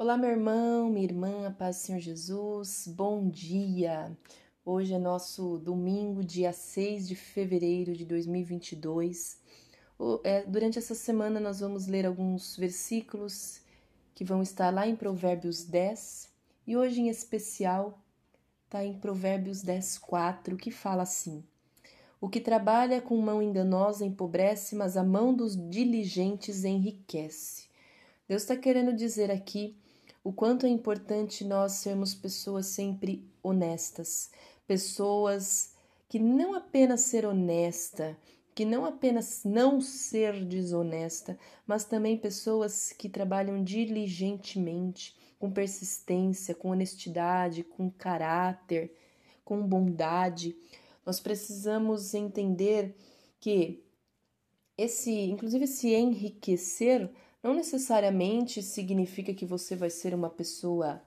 Olá, meu irmão, minha irmã, a paz do Senhor Jesus, bom dia! Hoje é nosso domingo, dia 6 de fevereiro de 2022. Durante essa semana nós vamos ler alguns versículos que vão estar lá em Provérbios 10, e hoje em especial está em Provérbios 10:4, que fala assim: O que trabalha com mão enganosa empobrece, mas a mão dos diligentes enriquece. Deus está querendo dizer aqui o quanto é importante nós sermos pessoas sempre honestas, pessoas que não apenas ser honesta, que não apenas não ser desonesta, mas também pessoas que trabalham diligentemente, com persistência, com honestidade, com caráter, com bondade. Nós precisamos entender que inclusive esse enriquecer não necessariamente significa que você vai ser uma pessoa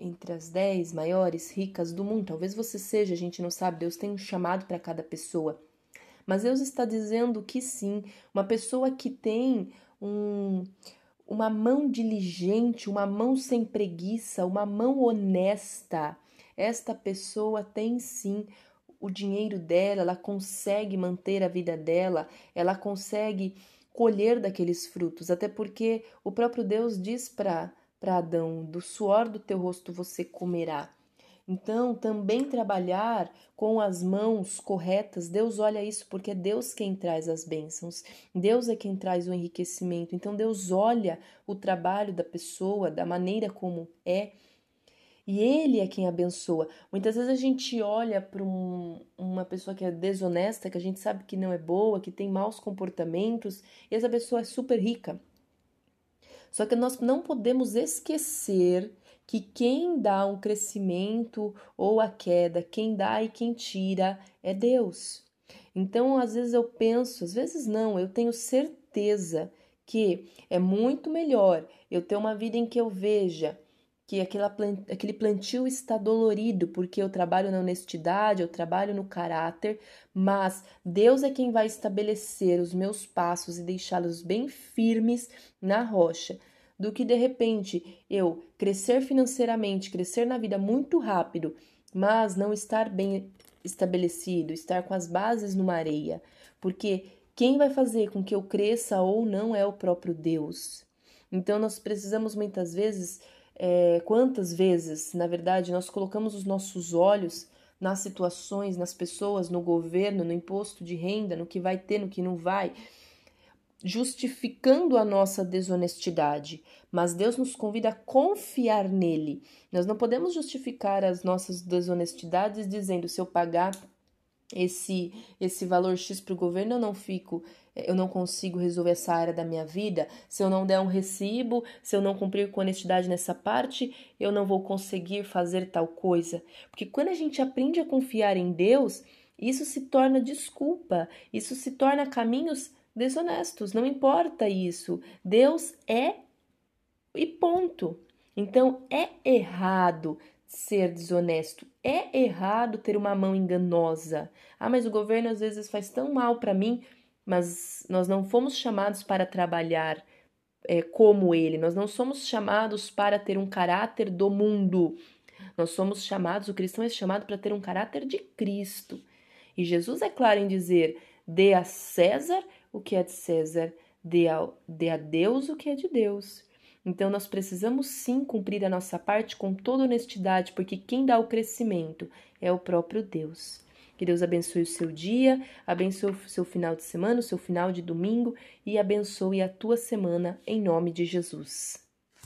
entre as 10 maiores ricas do mundo. Talvez você seja, a gente não sabe, Deus tem um chamado para cada pessoa. Mas Deus está dizendo que sim, uma pessoa que tem uma mão diligente, uma mão sem preguiça, uma mão honesta, esta pessoa tem sim o dinheiro dela, ela consegue manter a vida dela, ela consegue colher daqueles frutos, até porque o próprio Deus diz para Adão, do suor do teu rosto você comerá. Então, também trabalhar com as mãos corretas, Deus olha isso, porque é Deus quem traz as bênçãos, Deus é quem traz o enriquecimento. Então, Deus olha o trabalho da pessoa, da maneira como é, e Ele é quem abençoa. Muitas vezes a gente olha para uma pessoa que é desonesta, que a gente sabe que não é boa, que tem maus comportamentos, e essa pessoa é super rica. Só que nós não podemos esquecer que quem dá um crescimento ou a queda, quem dá e quem tira é Deus. Então, às vezes eu penso, às vezes não, eu tenho certeza que é muito melhor eu ter uma vida em que eu veja que aquele plantio está dolorido, porque eu trabalho na honestidade, eu trabalho no caráter, mas Deus é quem vai estabelecer os meus passos e deixá-los bem firmes na rocha, do que de repente eu crescer financeiramente, crescer na vida muito rápido, mas não estar bem estabelecido, estar com as bases numa areia, porque quem vai fazer com que eu cresça ou não é o próprio Deus. Então nós precisamos muitas vezes... quantas vezes, na verdade, nós colocamos os nossos olhos nas situações, nas pessoas, no governo, no imposto de renda, no que vai ter, no que não vai, justificando a nossa desonestidade. Mas Deus nos convida a confiar nele. Nós não podemos justificar as nossas desonestidades dizendo: se eu pagar esse valor X para o governo, eu não consigo resolver essa área da minha vida, se eu não der um recibo, se eu não cumprir com honestidade nessa parte, eu não vou conseguir fazer tal coisa. Porque quando a gente aprende a confiar em Deus, isso se torna desculpa, isso se torna caminhos desonestos, não importa isso, Deus é e ponto. Então é errado ser desonesto, é errado ter uma mão enganosa. Ah, mas o governo às vezes faz tão mal para mim, mas nós não fomos chamados para trabalhar como ele, nós não somos chamados para ter um caráter do mundo, nós somos chamados, o cristão é chamado para ter um caráter de Cristo. E Jesus é claro em dizer: dê a César o que é de César, dê a Deus o que é de Deus. Então, nós precisamos sim cumprir a nossa parte com toda honestidade, porque quem dá o crescimento é o próprio Deus. Que Deus abençoe o seu dia, abençoe o seu final de semana, o seu final de domingo, e abençoe a tua semana em nome de Jesus.